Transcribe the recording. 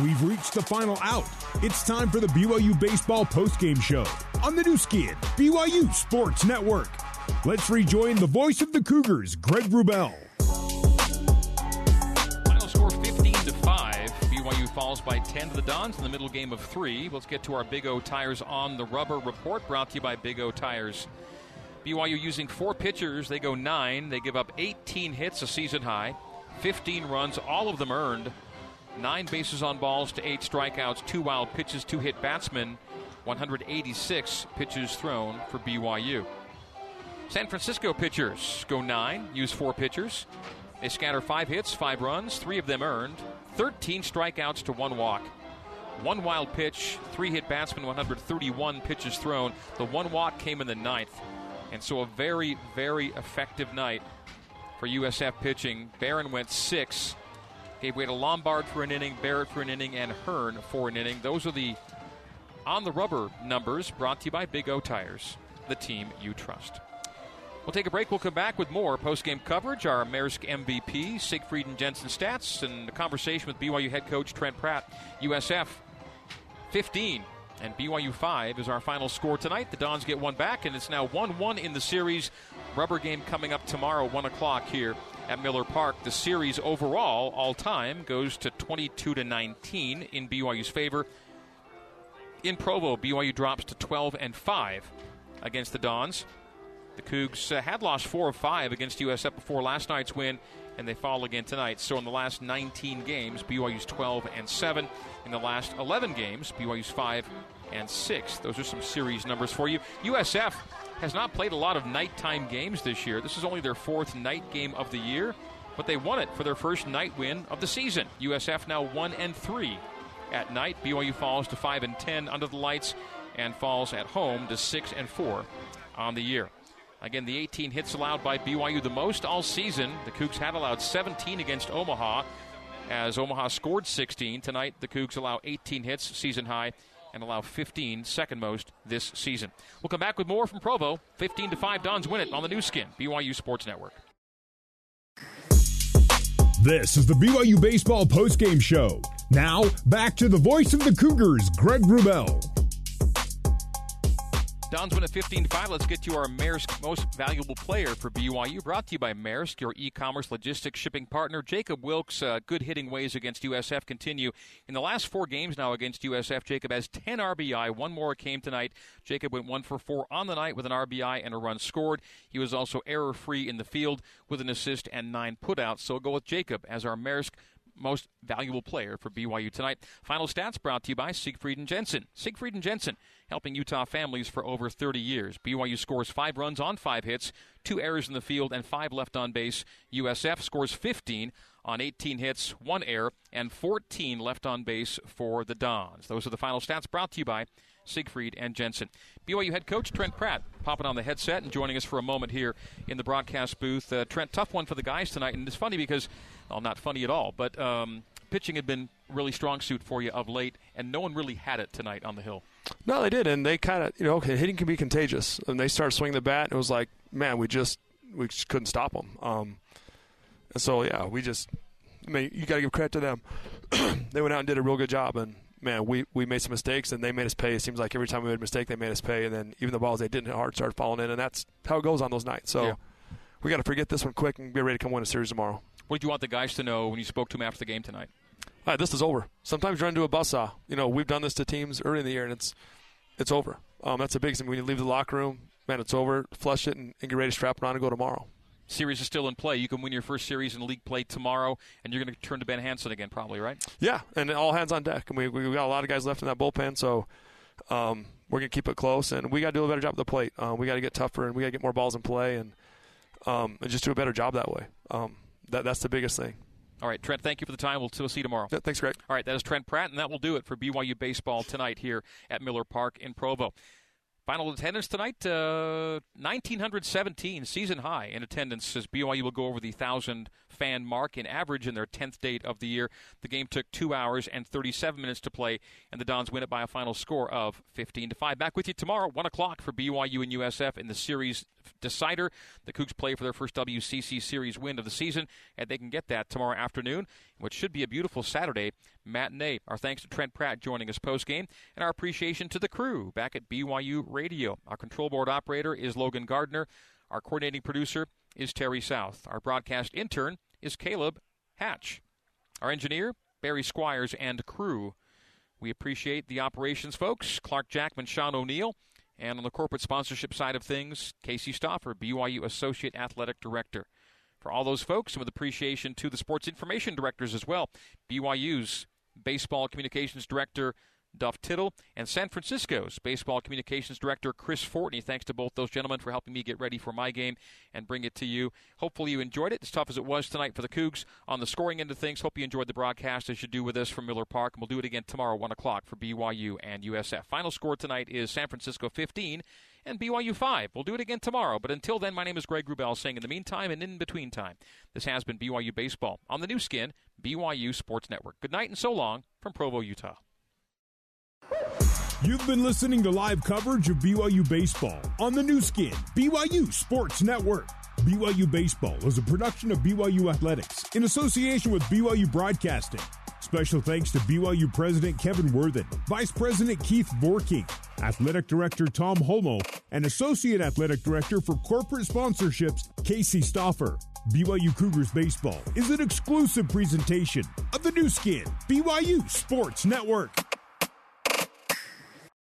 We've reached the final out. It's time for the BYU Baseball Postgame Show on the new skin, BYU Sports Network. Let's rejoin the voice of the Cougars, Greg Rubel. Final score 15-5. BYU falls by 10 to the Dons in the middle game of three. Let's get to our Big O Tires on the Rubber report brought to you by Big O Tires. BYU using four pitchers. They go nine. They give up 18 hits, a season high, 15 runs, all of them earned. 9 bases on balls to 8 strikeouts, 2 wild pitches, 2 hit batsmen, 186 pitches thrown for BYU. San Francisco pitchers go 9, use 4 pitchers. They scatter 5 hits, 5 runs, 3 of them earned, 13 strikeouts to 1 walk. 1 wild pitch, 3 hit batsmen, 131 pitches thrown. The 1 walk came in the 9th. And so a very, very effective night for USF pitching. Barron went 6. Gave way to Lombard for an inning, Barrett for an inning, and Hearn for an inning. Those are the on-the-rubber numbers brought to you by Big O Tires, the team you trust. We'll take a break. We'll come back with more post-game coverage, our Maersk MVP, Siegfried and Jensen stats, and a conversation with BYU head coach Trent Pratt. USF 15 and BYU 5 is our final score tonight. The Dons get one back, and it's now 1-1 in the series. Rubber game coming up tomorrow, 1 o'clock here at Miller Park. The series overall, all time, goes to 22-19 in BYU's favor. In Provo, BYU drops to 12-5 against the Dons. The Cougs had lost 4 of 5 against USF before last night's win, and they fall again tonight. So in the last 19 games, BYU's 12-7. In the last 11 games, BYU's 5-6. Those are some series numbers for you. USF has not played a lot of nighttime games this year. This is only their 4th night game of the year, but they won it for their first night win of the season. USF now 1-3 at night. BYU falls to 5-10 under the lights and falls at home to 6-4 on the year. Again, the 18 hits allowed by BYU, the most all season. The Cougs had allowed 17 against Omaha, as Omaha scored 16. Tonight, the Cougs allow 18 hits, season high, and allow 15, second most this season. We'll come back with more from Provo. 15-5, Dons win it on the new skin, BYU Sports Network. This is the BYU Baseball Postgame Show. Now, back to the voice of the Cougars, Greg Rubel. Dons win at 15-5. Let's get to our Maersk Most Valuable Player for BYU, brought to you by Maersk, your e-commerce logistics shipping partner. Jacob Wilkes' good hitting ways against USF continue. In the last 4 games now against USF, Jacob has 10 RBI. 1 more came tonight. Jacob went 1 for 4 on the night with an RBI and a run scored. He was also error-free in the field with an assist and 9 putouts. So we'll go with Jacob as our Maersk Most Valuable Player for BYU tonight. Final stats brought to you by Siegfried and Jensen. Siegfried and Jensen, helping Utah families for over 30 years. BYU scores 5 runs on 5 hits, 2 errors in the field, and 5 left on base. USF scores 15 on 18 hits, 1 error, and 14 left on base for the Dons. Those are the final stats brought to you by Siegfried and Jensen. BYU head coach Trent Pratt popping on the headset and joining us for a moment here in the broadcast booth. Trent, tough one for the guys tonight, and it's funny because, well, not funny at all, but pitching had been really strong suit for you of late, and no one really had it tonight on the hill. No, they did, and they kind of, hitting can be contagious, and they started swinging the bat, and it was like, man, we just couldn't stop them. You got to give credit to them. They went out and did a real good job, and man, we made some mistakes, and they made us pay. It seems like every time we made a mistake, they made us pay. And then even the balls they didn't hit hard started falling in, and that's how it goes on those nights. So we got to forget this one quick and be ready to come win a series tomorrow. What did you want the guys to know when you spoke to them after the game tonight? All right, this is over. Sometimes you run into a buzzsaw. We've done this to teams early in the year, and it's over. That's the biggest thing. When you leave the locker room, man, it's over. Flush it and get ready to strap it on and go tomorrow. Series is still in play. You can win your first series in league play tomorrow, and you're going to turn to Ben Hansen again probably, right? Yeah, and all hands on deck. And we got a lot of guys left in that bullpen, so we're going to keep it close. And we got to do a better job at the plate. We got to get tougher, and we got to get more balls in play and just do a better job that way. That's the biggest thing. All right, Trent, thank you for the time. We'll see you tomorrow. Yeah, thanks, Greg. All right, that is Trent Pratt, and that will do it for BYU Baseball tonight here at Miller Park in Provo. Final attendance tonight, 1,917, season high in attendance, as BYU will go over the 1,000 fans. fan mark in average in their 10th date of the year. The game took 2 hours and 37 minutes to play, and the Dons win it by a final score of 15-5. Back with you tomorrow, 1 o'clock for BYU and USF in the series decider. The Cougs play for their first WCC series win of the season, and they can get that tomorrow afternoon, which should be a beautiful Saturday matinee. Our thanks to Trent Pratt joining us postgame, and our appreciation to the crew back at BYU Radio. Our control board operator is Logan Gardner. Our coordinating producer is Terry South. Our broadcast intern is Caleb Hatch. Our engineer, Barry Squires and crew. We appreciate the operations folks, Clark Jackman, Sean O'Neill. And on the corporate sponsorship side of things, Casey Stauffer, BYU Associate Athletic Director. For all those folks, and with appreciation to the sports information directors as well, BYU's Baseball Communications Director, Duff Tittle, and San Francisco's Baseball Communications Director, Chris Fortney. Thanks to both those gentlemen for helping me get ready for my game and bring it to you. Hopefully you enjoyed it, as tough as it was tonight for the Cougs. On the scoring end of things, hope you enjoyed the broadcast as you do with us from Miller Park. And we'll do it again tomorrow, 1 o'clock for BYU and USF. Final score tonight is San Francisco 15 and BYU 5. We'll do it again tomorrow. But until then, my name is Greg Rubel, saying in the meantime and in between time, this has been BYU Baseball on the new skin, BYU Sports Network. Good night and so long from Provo, Utah. You've been listening to live coverage of BYU Baseball on the new skin, BYU Sports Network. BYU Baseball is a production of BYU Athletics in association with BYU Broadcasting. Special thanks to BYU President Kevin Worthen, Vice President Keith Vorking, Athletic Director Tom Homo, and Associate Athletic Director for Corporate Sponsorships, Casey Stauffer. BYU Cougars Baseball is an exclusive presentation of the new skin, BYU Sports Network.